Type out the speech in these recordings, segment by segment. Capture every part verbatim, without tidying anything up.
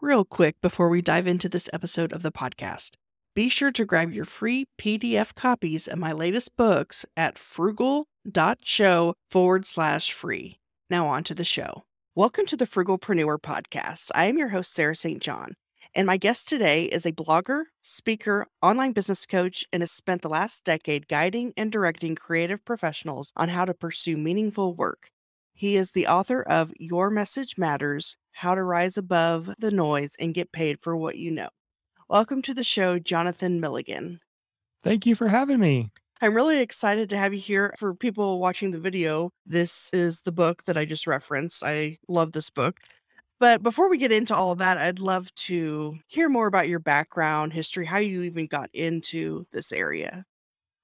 Real quick before we dive into this episode of the podcast, be sure to grab your free P D F copies of my latest books at frugal.show forward slash free. Now on to the show. Welcome to the Frugalpreneur podcast. I am your host, Sarah Saint John, and my guest today is a blogger, speaker, online business coach, and has spent the last decade guiding and directing creative professionals on how to pursue meaningful work. He is the author of Your Message Matters, How to Rise Above the Noise and Get Paid for What You Know. Welcome to the show, Jonathan Milligan. Thank you for having me. I'm really excited to have you here. For people watching the video, this is the book that I just referenced. I love this book. But before we get into all of that, I'd love to hear more about your background, history, how you even got into this area.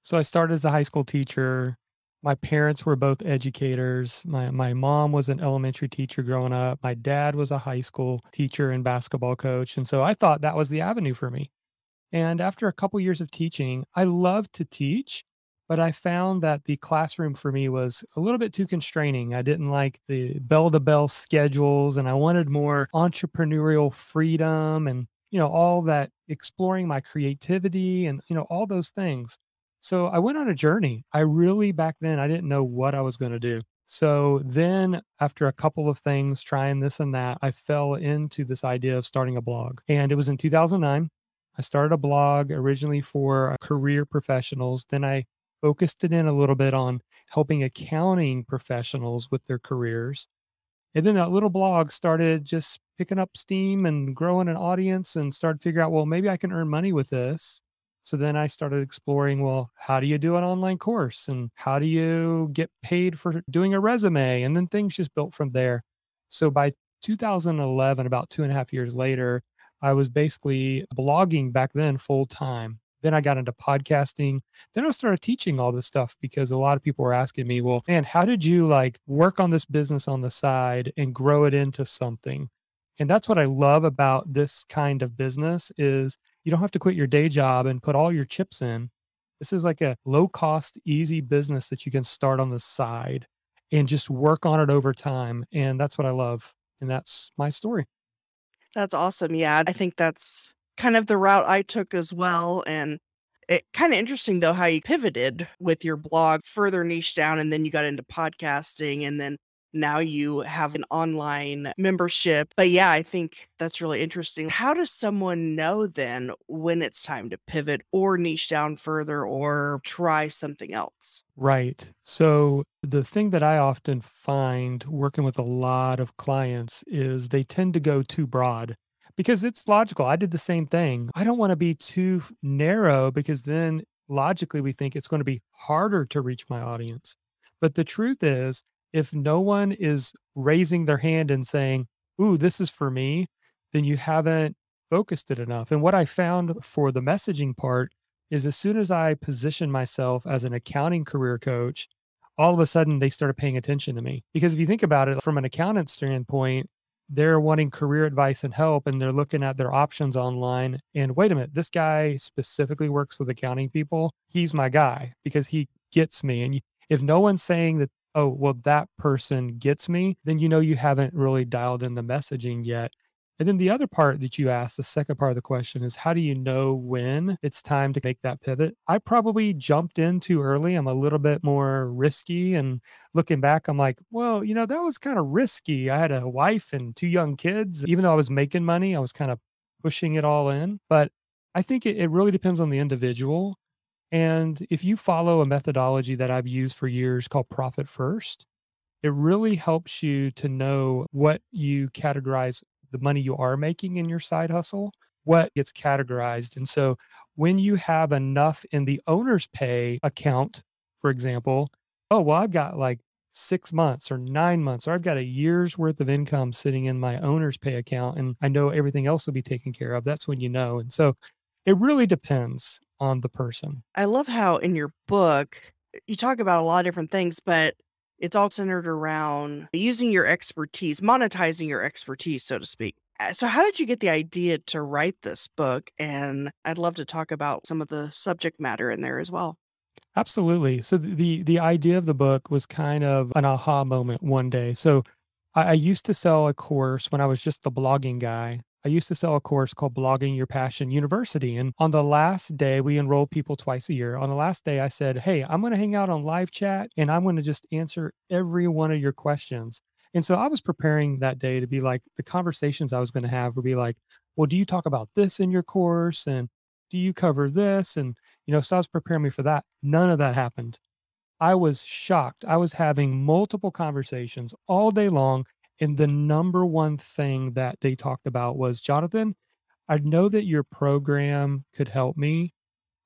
So I started as a high school teacher. My parents were both educators. My my mom was an elementary teacher growing up. My dad was a high school teacher and basketball coach. And so I thought that was the avenue for me. And after a couple years of teaching, I loved to teach, but I found that the classroom for me was a little bit too constraining. I didn't like the bell-to-bell schedules, and I wanted more entrepreneurial freedom and, you know, all that, exploring my creativity and, you know, all those things. So I went on a journey. I really, back then, I didn't know what I was going to do. So then after a couple of things, trying this and that, I fell into this idea of starting a blog. And it was in two thousand nine. I started a blog originally for career professionals. Then I focused it in a little bit on helping accounting professionals with their careers. And then that little blog started just picking up steam and growing an audience and started figuring out, well, maybe I can earn money with this. So then I started exploring, well, how do you do an online course? And how do you get paid for doing a resume? And then things just built from there. So by two thousand eleven, about two and a half years later, I was basically blogging back then full time. Then I got into podcasting. Then I started teaching all this stuff because a lot of people were asking me, well, man, how did you like work on this business on the side and grow it into something? And that's what I love about this kind of business is you don't have to quit your day job and put all your chips in. This is like a low cost, easy business that you can start on the side and just work on it over time. And that's what I love. And that's my story. That's awesome. Yeah, I think that's kind of the route I took as well. And it kind of interesting, though, how you pivoted with your blog, further niche down, and then you got into podcasting, and then now you have an online membership. But yeah, I think that's really interesting. How does someone know then when it's time to pivot or niche down further or try something else? Right. So the thing that I often find working with a lot of clients is they tend to go too broad because it's logical. I did the same thing. I don't want to be too narrow because then logically we think it's going to be harder to reach my audience. But the truth is, if no one is raising their hand and saying, ooh, this is for me, then you haven't focused it enough. And what I found for the messaging part is as soon as I positioned myself as an accounting career coach, all of a sudden they started paying attention to me. Because if you think about it from an accountant standpoint, they're wanting career advice and help, and they're looking at their options online. And wait a minute, this guy specifically works with accounting people. He's my guy because he gets me. And if no one's saying that, oh, well, that person gets me, then you know you haven't really dialed in the messaging yet. And then the other part that you asked, the second part of the question is, how do you know when it's time to make that pivot? I probably jumped in too early. I'm a little bit more risky. And looking back, I'm like, well, you know, that was kind of risky. I had a wife and two young kids. Even though I was making money, I was kind of pushing it all in. But I think it, it really depends on the individual. And if you follow a methodology that I've used for years called Profit First, it really helps you to know what you categorize the money you are making in your side hustle, what gets categorized. And so when you have enough in the owner's pay account, for example, oh, well, I've got like six months or nine months, or I've got a year's worth of income sitting in my owner's pay account, and I know everything else will be taken care of. That's when you know. And so it really depends on the person. I love how in your book, you talk about a lot of different things, but it's all centered around using your expertise, monetizing your expertise, so to speak. So how did you get the idea to write this book? And I'd love to talk about some of the subject matter in there as well. Absolutely. So the the idea of the book was kind of an aha moment one day. So I, I used to sell a course when I was just the blogging guy. I used to sell a course called Blogging Your Passion University. And on the last day, we enroll people twice a year. On the last day, I said, hey, I'm going to hang out on live chat and I'm going to just answer every one of your questions. And so I was preparing that day to be like, the conversations I was going to have would be like, well, do you talk about this in your course? And do you cover this? And, you know, so I was preparing me for that. None of that happened. I was shocked. I was having multiple conversations all day long. And the number one thing that they talked about was, Jonathan, I know that your program could help me,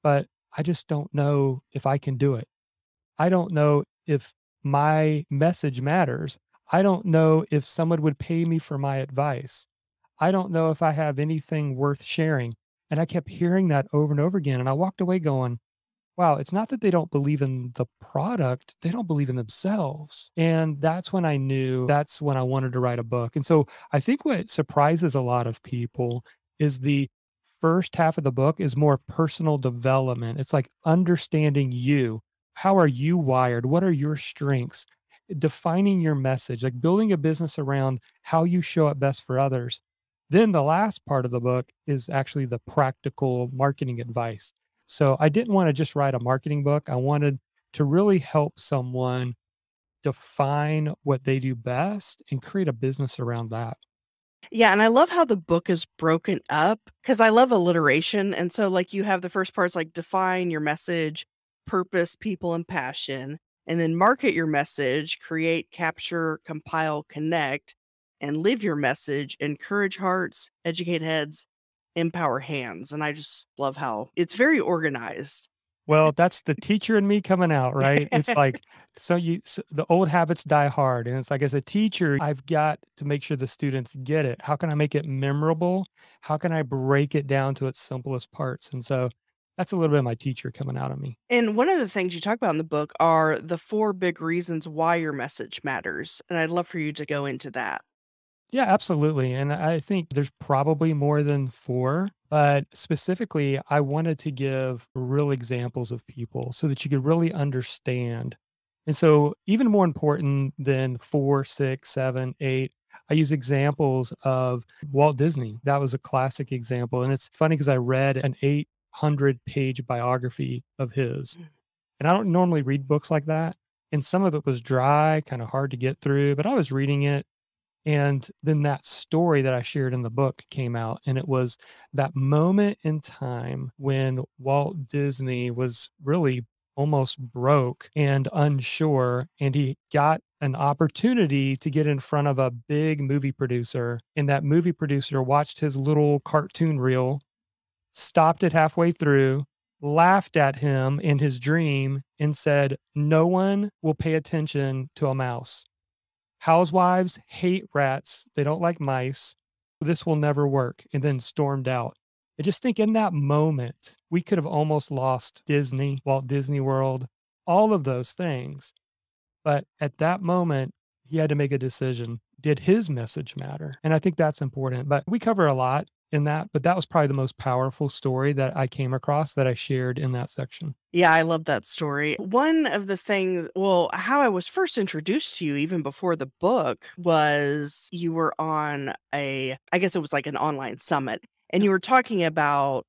but I just don't know if I can do it. I don't know if my message matters. I don't know if someone would pay me for my advice. I don't know if I have anything worth sharing. And I kept hearing that over and over again. And I walked away going, wow, it's not that they don't believe in the product, they don't believe in themselves. And that's when I knew, that's when I wanted to write a book. And so I think what surprises a lot of people is the first half of the book is more personal development. It's like understanding you. How are you wired? What are your strengths? Defining your message, like building a business around how you show up best for others. Then the last part of the book is actually the practical marketing advice. So I didn't want to just write a marketing book. I wanted to really help someone define what they do best and create a business around that. Yeah. And I love how the book is broken up because I love alliteration. And so like you have the first parts like define your message, purpose, people, and passion, and then market your message, create, capture, compile, connect, and live your message, encourage hearts, educate heads, empower hands. And I just love how it's very organized. Well, that's the teacher in me coming out, right? It's like, so you, so the old habits die hard. And it's like, as a teacher, I've got to make sure the students get it. How can I make it memorable? How can I break it down to its simplest parts? And so that's a little bit of my teacher coming out of me. And one of the things you talk about in the book are the four big reasons why your message matters. And I'd love for you to go into that. Yeah, absolutely. And I think there's probably more than four, but specifically, I wanted to give real examples of people so that you could really understand. And so even more important than four, six, seven, eight, I use examples of Walt Disney. That was a classic example. And it's funny because I read an eight hundred page biography of his. And I don't normally read books like that. And some of it was dry, kind of hard to get through, but I was reading it. And then that story that I shared in the book came out, and it was that moment in time when Walt Disney was really almost broke and unsure, and he got an opportunity to get in front of a big movie producer, and that movie producer watched his little cartoon reel, stopped it halfway through, laughed at him in his dream, and said, "No one will pay attention to a mouse. Housewives hate rats. They don't like mice. This will never work." And then stormed out. I just think in that moment, we could have almost lost Disney, Walt Disney World, all of those things. But at that moment, he had to make a decision. Did his message matter? And I think that's important. But we cover a lot in that, but that was probably the most powerful story that I came across that I shared in that section. Yeah, I love that story. One of the things, well, how I was first introduced to you even before the book was you were on a, I guess it was like an online summit, and you were talking about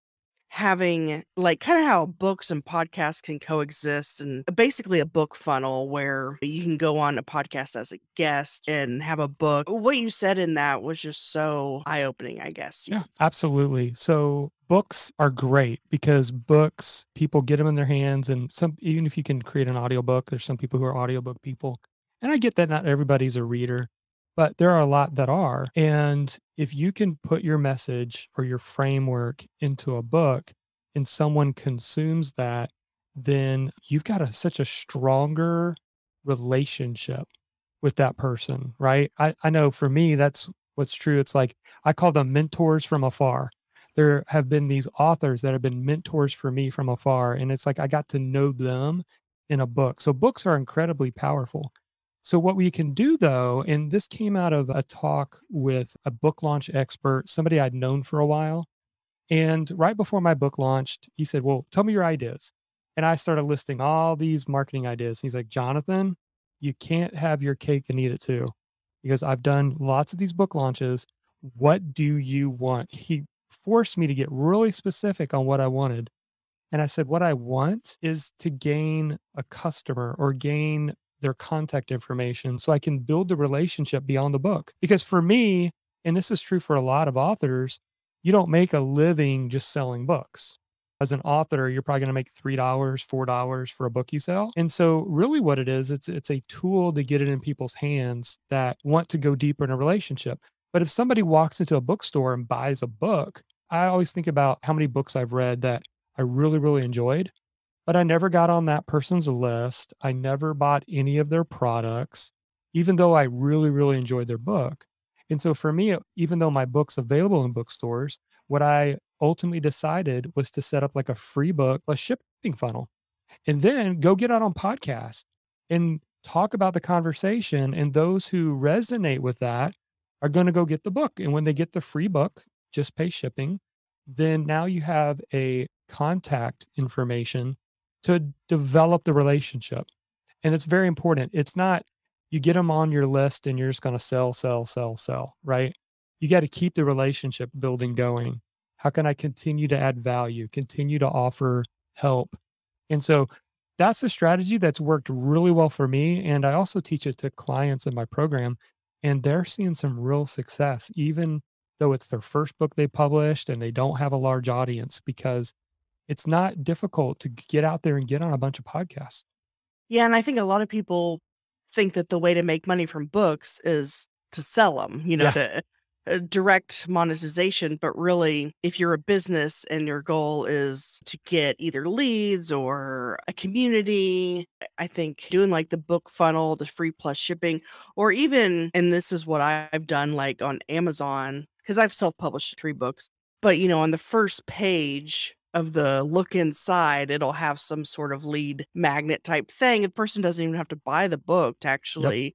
having like kind of how books and podcasts can coexist, and basically a book funnel where you can go on a podcast as a guest and have a book. What you said in that was just so eye-opening, I guess. Yeah, absolutely. So books are great because books, people get them in their hands, and some, even if you can create an audiobook, there's some people who are audiobook people. And I get that not everybody's a reader, but there are a lot that are. And if you can put your message or your framework into a book and someone consumes that, then you've got a, such a stronger relationship with that person, right? I, I know for me, that's what's true. It's like, I call them mentors from afar. There have been these authors that have been mentors for me from afar. And it's like, I got to know them in a book. So books are incredibly powerful. So what we can do though, and this came out of a talk with a book launch expert, somebody I'd known for a while. And right before my book launched, he said, well, tell me your ideas. And I started listing all these marketing ideas. And he's like, Jonathan, you can't have your cake and eat it too, because I've done lots of these book launches what do you want? He forced me to get really specific on what I wanted. And I said, what I want is to gain a customer or gain their contact information so I can build the relationship beyond the book. Because for me, and this is true for a lot of authors, you don't make a living just selling books. As an author, you're probably going to make three dollars, four dollars for a book you sell. And so really what it is, it's it's a tool to get it in people's hands that want to go deeper in a relationship. But if somebody walks into a bookstore and buys a book, I always think about how many books I've read that I really, really enjoyed, but I never got on that person's list. I never bought any of their products, even though I really, really enjoyed their book. And so for me, even though my book's available in bookstores, what I ultimately decided was to set up like a free book plus shipping funnel, and then go get out on podcasts and talk about the conversation. And those who resonate with that are going to go get the book. And when they get the free book, just pay shipping, then now you have a contact information to develop the relationship. And it's very important. It's not you get them on your list and you're just going to sell, sell, sell, sell, right? You got to keep the relationship building going. How can I continue to add value, continue to offer help? And so that's a strategy that's worked really well for me. And I also teach it to clients in my program, and they're seeing some real success, even though it's their first book they published and they don't have a large audience, because it's not difficult to get out there and get on a bunch of podcasts. Yeah. And I think a lot of people think that the way to make money from books is to sell them, you know, yeah. to uh, direct monetization. But really, if you're a business and your goal is to get either leads or a community, I think doing like the book funnel, the free plus shipping, or even, and this is what I've done like on Amazon, because I've self-published three books, but you know, on the first page of the look inside, it'll have some sort of lead magnet type thing. The person doesn't even have to buy the book to actually. Yep.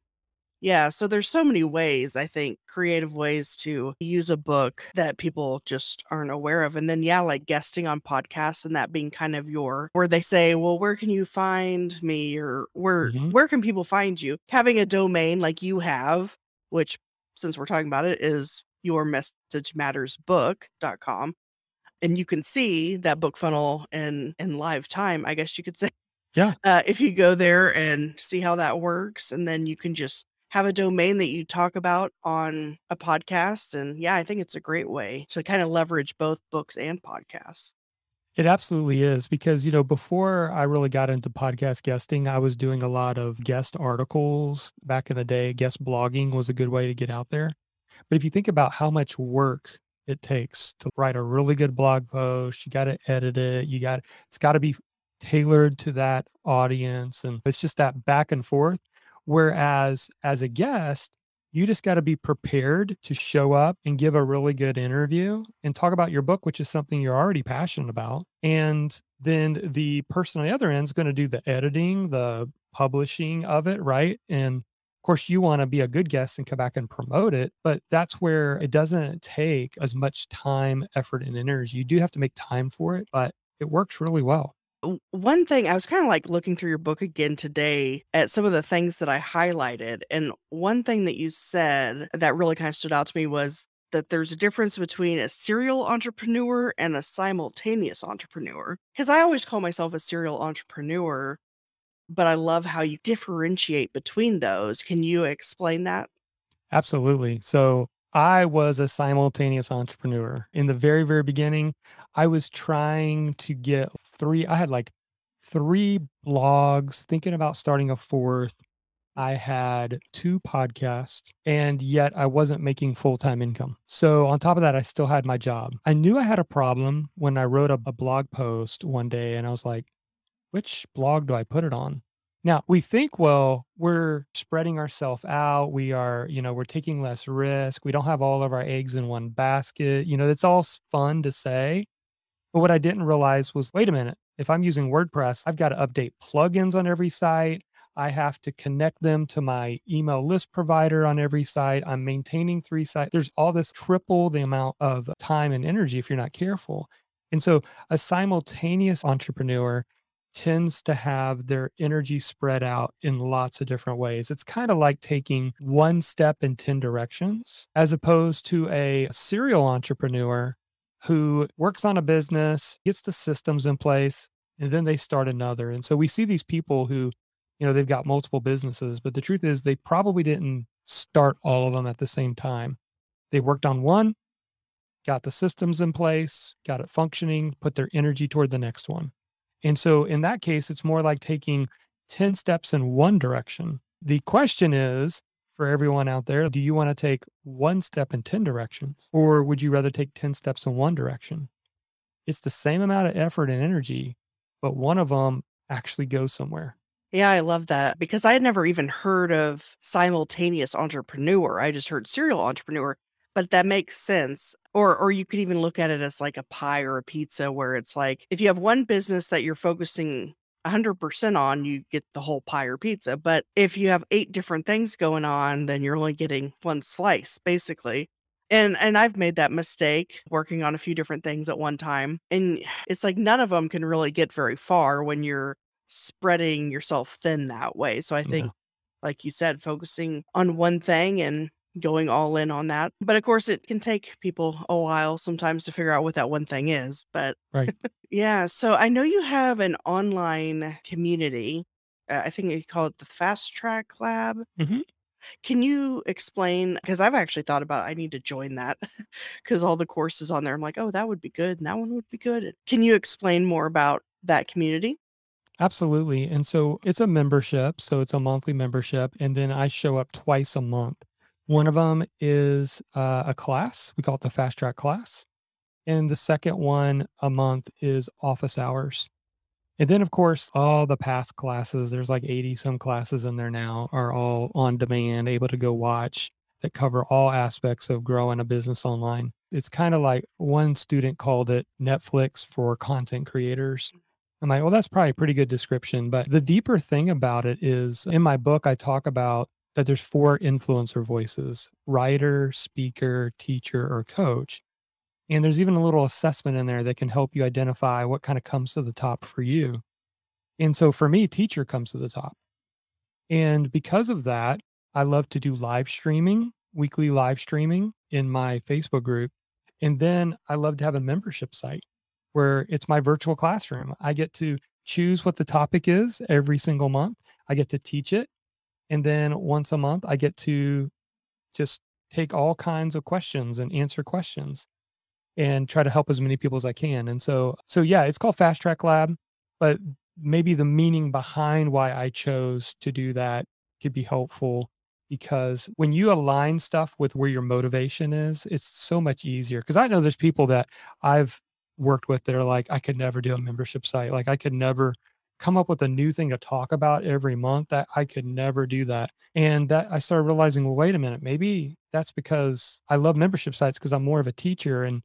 Yeah. So there's so many ways, I think, creative ways to use a book that people just aren't aware of. And then, yeah, like guesting on podcasts and that being kind of your, where they say, well, where can you find me? Or where, mm-hmm. where can people find you? Having a domain like you have, which since we're talking about it is Your Message Matters book dot com. And you can see that book funnel in, in live time, I guess you could say. Yeah. Uh, if you go there and see how that works, and then you can just have a domain that you talk about on a podcast. And yeah, I think it's a great way to kind of leverage both books and podcasts. It absolutely is, because, you know, before I really got into podcast guesting, I was doing a lot of guest articles back in the day. Guest blogging was a good way to get out there. But if you think about how much work it takes to write a really good blog post, you got to edit it. You got, it's got to be tailored to that audience. And it's just that back and forth. Whereas as a guest, you just got to be prepared to show up and give a really good interview and talk about your book, which is something you're already passionate about. And then the person on the other end is going to do the editing, the publishing of it, right? And of course, you want to be a good guest and come back and promote it, but that's where it doesn't take as much time, effort, and energy. You do have to make time for it, but it works really well. One thing, I was kind of like looking through your book again today at some of the things that I highlighted. And one thing that you said that really kind of stood out to me was that there's a difference between a serial entrepreneur and a simultaneous entrepreneur. Because I always call myself a serial entrepreneur, but I love how you differentiate between those. Can you explain that? Absolutely. So I was a simultaneous entrepreneur. In the very, very beginning, I was trying to get three, I had like three blogs, thinking about starting a fourth. I had two podcasts, and yet I wasn't making full-time income. So on top of that, I still had my job. I knew I had a problem when I wrote a, a blog post one day, and I was like, which blog do I put it on? Now we think, well, we're spreading ourselves out. We are, you know, we're taking less risk. We don't have all of our eggs in one basket. You know, it's all fun to say, but what I didn't realize was, wait a minute, if I'm using WordPress, I've got to update plugins on every site. I have to connect them to my email list provider on every site. I'm maintaining three sites. There's all this, triple the amount of time and energy if you're not careful. And so a simultaneous entrepreneur tends to have their energy spread out in lots of different ways. It's kind of like taking one step in ten directions, as opposed to a serial entrepreneur who works on a business, gets the systems in place, and then they start another. And so we see these people who, you know, they've got multiple businesses, but the truth is they probably didn't start all of them at the same time. They worked on one, got the systems in place, got it functioning, put their energy toward the next one. And so in that case, it's more like taking ten steps in one direction. The question is, for everyone out there, do you want to take one step in ten directions, or would you rather take ten steps in one direction? It's the same amount of effort and energy, but one of them actually goes somewhere. Yeah, I love that, because I had never even heard of simultaneous entrepreneur. I just heard serial entrepreneur, but that makes sense. Or or you could even look at it as like a pie or a pizza, where it's like, if you have one business that you're focusing one hundred percent on, you get the whole pie or pizza. But if you have eight different things going on, then you're only getting one slice, basically. And and I've made that mistake working on a few different things at one time. And it's like none of them can really get very far when you're spreading yourself thin that way. So I think, yeah. like you said, focusing on one thing and going all in on that. But of course, it can take people a while sometimes to figure out what that one thing is. But right. yeah, so I know you have an online community. Uh, I think you call it the Fast Track Lab. Mm-hmm. Can you explain? Because I've actually thought about, I need to join that, because all the courses on there, I'm like, oh, that would be good. And that one would be good. Can you explain more about that community? Absolutely. And so it's a membership. So it's a monthly membership. And then I show up twice a month. One of them is uh, a class. We call it the Fast Track class. And the second one a month is office hours. And then, of course, all the past classes, there's like eighty some classes in there now, are all on demand, able to go watch, that cover all aspects of growing a business online. It's kind of like, one student called it Netflix for content creators. I'm like, well, that's probably a pretty good description. But the deeper thing about it is, in my book, I talk about that there's four influencer voices: writer, speaker, teacher, or coach. And there's even a little assessment in there that can help you identify what kind of comes to the top for you. And so for me, teacher comes to the top. And because of that, I love to do live streaming, weekly live streaming in my Facebook group. And then I love to have a membership site where it's my virtual classroom. I get to choose what the topic is every single month. I get to teach it. And then once a month, I get to just take all kinds of questions and answer questions and try to help as many people as I can. And so, so yeah, it's called Fast Track Lab, but maybe the meaning behind why I chose to do that could be helpful, because when you align stuff with where your motivation is, it's so much easier. Because I know there's people that I've worked with that are like, I could never do a membership site. Like I could never come up with a new thing to talk about every month. That I could never do that. And that I started realizing, well, wait a minute, maybe that's because I love membership sites because I'm more of a teacher, and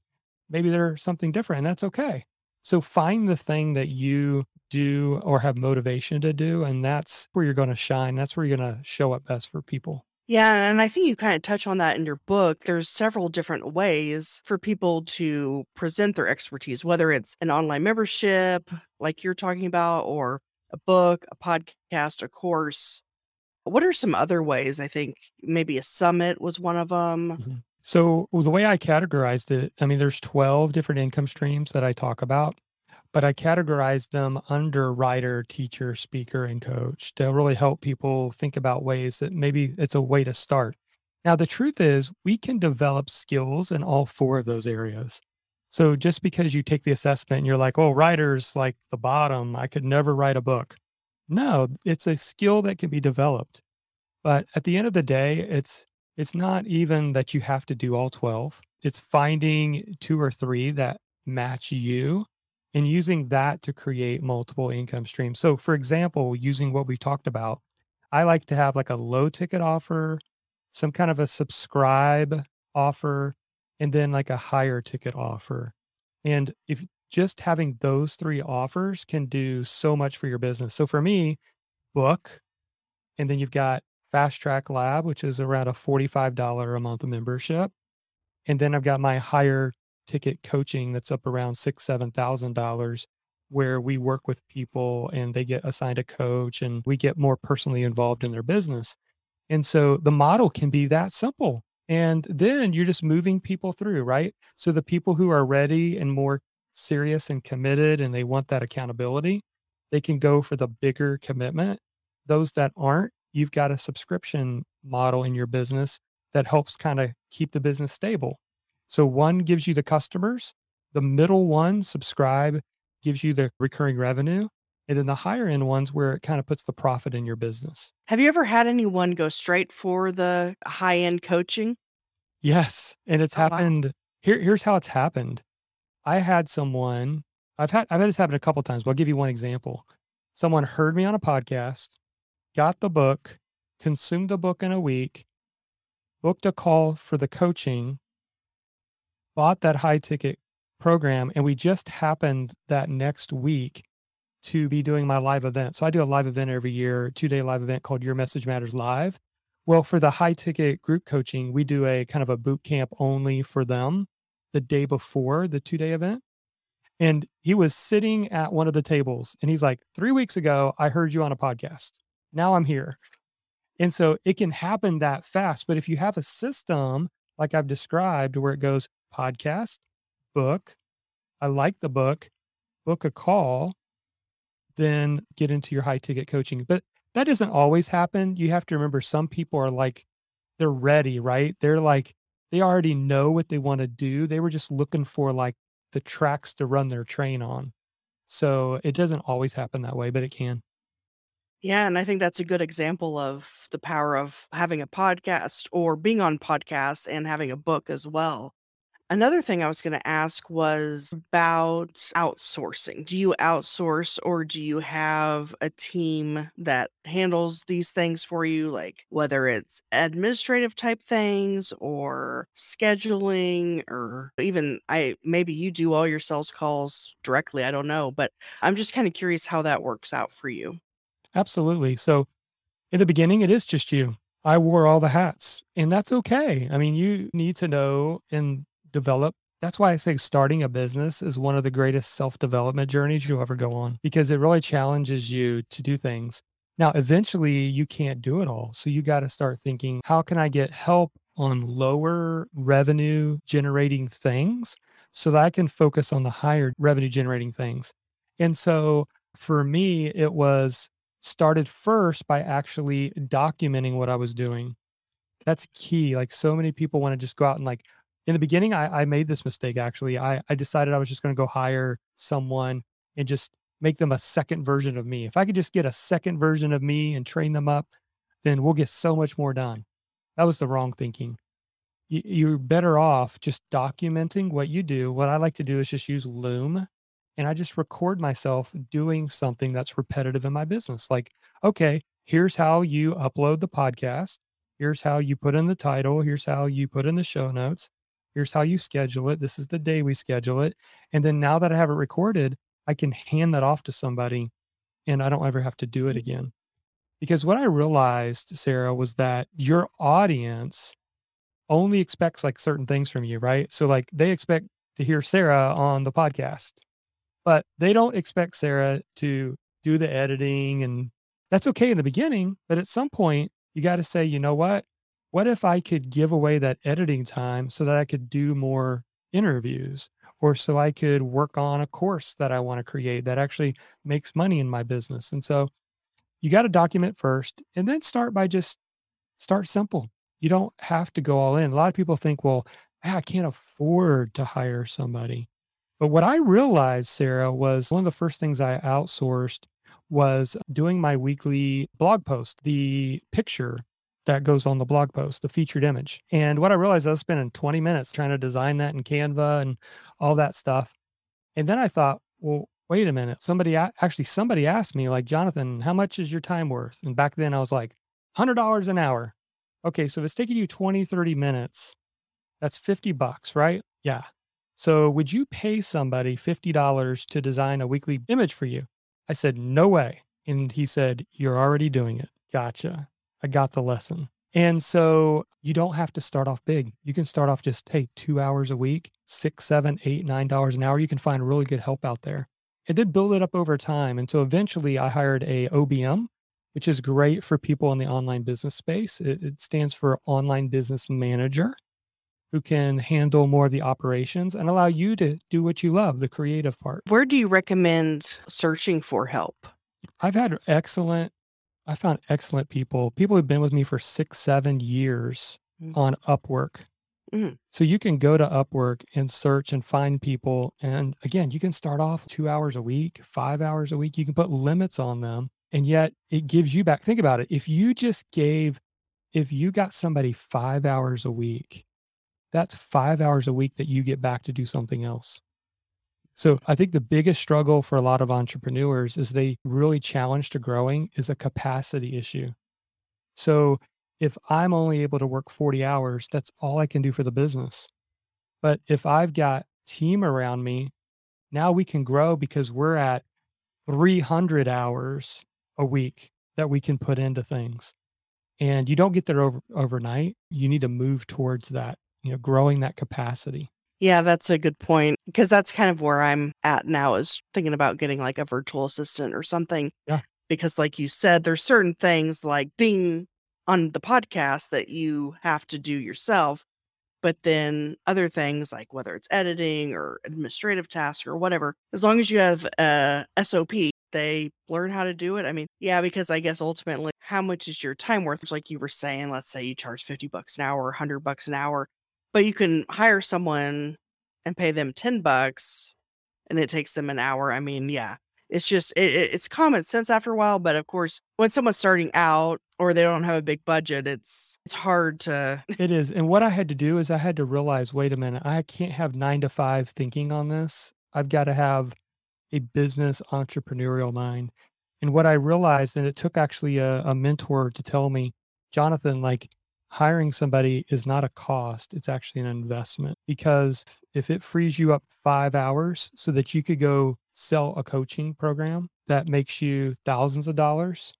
maybe they're something different, and that's okay. So find the thing that you do or have motivation to do, and that's where you're going to shine. That's where you're going to show up best for people. Yeah, and I think you kind of touch on that in your book. There's several different ways for people to present their expertise, whether it's an online membership, like you're talking about, or a book, a podcast, a course. What are some other ways? I think maybe a summit was one of them. Mm-hmm. So the way I categorized it, I mean, there's twelve different income streams that I talk about, but I categorized them under writer, teacher, speaker, and coach to really help people think about ways that maybe it's a way to start. Now, the truth is we can develop skills in all four of those areas. So just because you take the assessment and you're like, oh, writer's like the bottom, I could never write a book. No, it's a skill that can be developed. But at the end of the day, it's It's not even that you have to do all twelve. It's finding two or three that match you and using that to create multiple income streams. So for example, using what we talked about, I like to have like a low ticket offer, some kind of a subscribe offer, and then like a higher ticket offer. And if just having those three offers can do so much for your business. So for me, book, and then you've got Fast Track Lab, which is around a forty-five dollars a month membership. And then I've got my higher ticket coaching that's up around six thousand dollars, seven thousand dollars, where we work with people and they get assigned a coach and we get more personally involved in their business. And so the model can be that simple. And then you're just moving people through, right? So the people who are ready and more serious and committed and they want that accountability, they can go for the bigger commitment. Those that aren't, you've got a subscription model in your business that helps kind of keep the business stable. So one gives you the customers, the middle one, subscribe, gives you the recurring revenue. And then the higher end ones where it kind of puts the profit in your business. Have you ever had anyone go straight for the high end coaching? Yes. And it's oh, happened. Wow. Here, here's how it's happened. I had someone, I've had, I've had this happen a couple of times, but I'll give you one example. Someone heard me on a podcast, got the book, consumed the book in a week, booked a call for the coaching, bought that high ticket program. And we just happened that next week to be doing my live event. So I do a live event every year, two-day live event called Your Message Matters Live. Well, for the high-ticket group coaching, we do a kind of a boot camp only for them the day before the two-day event. And he was sitting at one of the tables and he's like, three weeks ago, I heard you on a podcast. Now I'm here. And so it can happen that fast. But if you have a system, like I've described, where it goes podcast, book, I like the book, book a call, then get into your high ticket coaching. But that doesn't always happen. You have to remember some people are like, they're ready, right? They're like, they already know what they want to do. They were just looking for like the tracks to run their train on. So it doesn't always happen that way, but it can. Yeah. And I think that's a good example of the power of having a podcast or being on podcasts and having a book as well. Another thing I was going to ask was about outsourcing. Do you outsource or do you have a team that handles these things for you? Like whether it's administrative type things or scheduling, or even I, maybe you do all your sales calls directly. I don't know, but I'm just kind of curious how that works out for you. Absolutely. So in the beginning, it is just you. I wore all the hats and that's okay. I mean, you need to know in develop. That's why I say starting a business is one of the greatest self-development journeys you'll ever go on, because it really challenges you to do things. Now, eventually you can't do it all. So you got to start thinking, how can I get help on lower revenue generating things so that I can focus on the higher revenue generating things? And so for me, it was started first by actually documenting what I was doing. That's key. Like so many people want to just go out and like, in the beginning, I, I made this mistake, actually. I, I decided I was just going to go hire someone and just make them a second version of me. If I could just get a second version of me and train them up, then we'll get so much more done. That was the wrong thinking. You, you're better off just documenting what you do. What I like to do is just use Loom, and I just record myself doing something that's repetitive in my business. Like, okay, here's how you upload the podcast. Here's how you put in the title. Here's how you put in the show notes. Here's how you schedule it. This is the day we schedule it. And then now that I have it recorded, I can hand that off to somebody and I don't ever have to do it again. Because what I realized, Sarah, was that your audience only expects like certain things from you, right? So like they expect to hear Sarah on the podcast, but they don't expect Sarah to do the editing. And that's okay in the beginning. But at some point you got to say, you know what? What if I could give away that editing time so that I could do more interviews, or so I could work on a course that I want to create that actually makes money in my business? And so you got to document first, and then start by just start simple. You don't have to go all in. A lot of people think, well, I can't afford to hire somebody. But what I realized, Sarah, was one of the first things I outsourced was doing my weekly blog post, the picture that goes on the blog post, the featured image. And what I realized, I was spending twenty minutes trying to design that in Canva and all that stuff. And then I thought, well, wait a minute. Somebody actually, somebody asked me like, Jonathan, how much is your time worth? And back then I was like, one hundred dollars an hour. Okay. So if it's taking you twenty, thirty minutes, that's fifty bucks, right? Yeah. So would you pay somebody fifty dollars to design a weekly image for you? I said, no way. And he said, you're already doing it. Gotcha. I got the lesson. And so you don't have to start off big. You can start off just, hey, two hours a week, six, seven, eight, nine dollars an hour. You can find really good help out there. I did build it up over time. And so eventually I hired a O B M, which is great for people in the online business space. It, it stands for Online Business Manager, who can handle more of the operations and allow you to do what you love, the creative part. Where do you recommend searching for help? I've had excellent, I found excellent people, people who've been with me for six, seven years mm-hmm. on Upwork. Mm-hmm. So you can go to Upwork and search and find people. And again, you can start off two hours a week, five hours a week. You can put limits on them. And yet it gives you back. Think about it. If you just gave, if you got somebody five hours a week, that's five hours a week that you get back to do something else. So I think the biggest struggle for a lot of entrepreneurs is they really challenge to growing is a capacity issue. So if I'm only able to work forty hours, that's all I can do for the business. But if I've got team around me, now we can grow because we're at three hundred hours a week that we can put into things. And you don't get there over, overnight. You need to move towards that. You know, growing that capacity. Yeah, that's a good point, because that's kind of where I'm at now, is thinking about getting like a virtual assistant or something. Yeah. Because like you said, there's certain things like being on the podcast that you have to do yourself, but then other things like whether it's editing or administrative tasks or whatever, as long as you have a S O P, they learn how to do it. I mean, yeah, because I guess ultimately how much is your time worth? It's like you were saying, let's say you charge fifty bucks an hour, or one hundred bucks an hour. But you can hire someone and pay them ten bucks and it takes them an hour. I mean, yeah, it's just, it, it's common sense after a while. But of course, when someone's starting out or they don't have a big budget, it's, it's hard to. It is. And what I had to do is I had to realize, wait a minute, I can't have nine to five thinking on this. I've got to have a business entrepreneurial mind. And what I realized, and it took actually a, a mentor to tell me, Jonathan, like, hiring somebody is not a cost. It's actually an investment, because if it frees you up five hours so that you could go sell a coaching program that makes you thousands of dollars,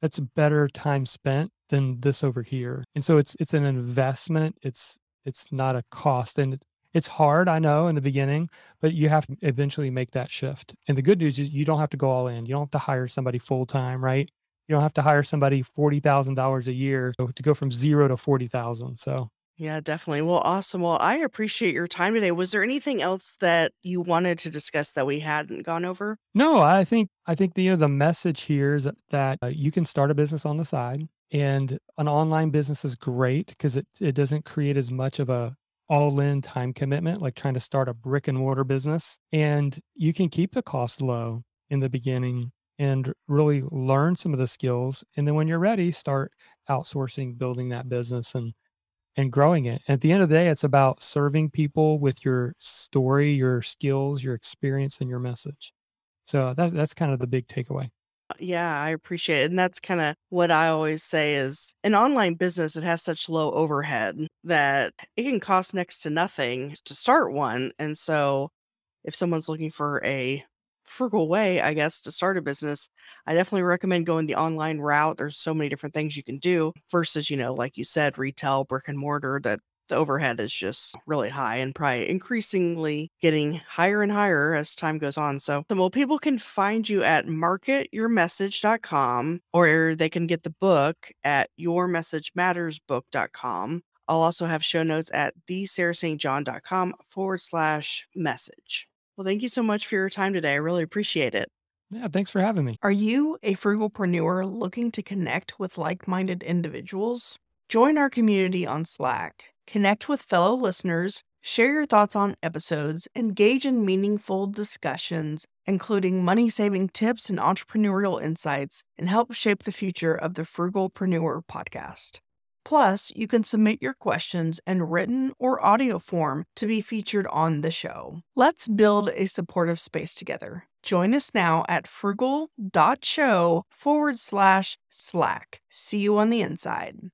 that's a better time spent than this over here. And so it's, it's an investment. It's, it's not a cost. And it, it's hard, I know, in the beginning, but you have to eventually make that shift. And the good news is you don't have to go all in. You don't have to hire somebody full time, right? You don't have to hire somebody forty thousand dollars a year to go from zero to forty thousand. So yeah, definitely. Well, awesome. Well, I appreciate your time today. Was there anything else that you wanted to discuss that we hadn't gone over? No, I think, I think the, you know, the message here is that uh, you can start a business on the side, and an online business is great because it, it doesn't create as much of a all-in time commitment, like trying to start a brick and mortar business, and you can keep the cost low in the beginning and really learn some of the skills. And then when you're ready, start outsourcing, building that business and and growing it. And at the end of the day, it's about serving people with your story, your skills, your experience, and your message. So that, that's kind of the big takeaway. Yeah, I appreciate it. And that's kind of what I always say is an online business, it has such low overhead that it can cost next to nothing to start one. And so if someone's looking for a frugal way, I guess, to start a business, I definitely recommend going the online route. There's so many different things you can do versus, you know, like you said, retail, brick and mortar, that the overhead is just really high and probably increasingly getting higher and higher as time goes on. So, well, people can find you at market your message dot com, or they can get the book at your message matters book dot com. I'll also have show notes at the sarah st john dot com forward slash message. Well, thank you so much for your time today. I really appreciate it. Yeah, thanks for having me. Are you a frugalpreneur looking to connect with like-minded individuals? Join our community on Slack, connect with fellow listeners, share your thoughts on episodes, engage in meaningful discussions, including money-saving tips and entrepreneurial insights, and help shape the future of the Frugalpreneur podcast. Plus, you can submit your questions in written or audio form to be featured on the show. Let's build a supportive space together. Join us now at frugal dot show forward slash slack. See you on the inside.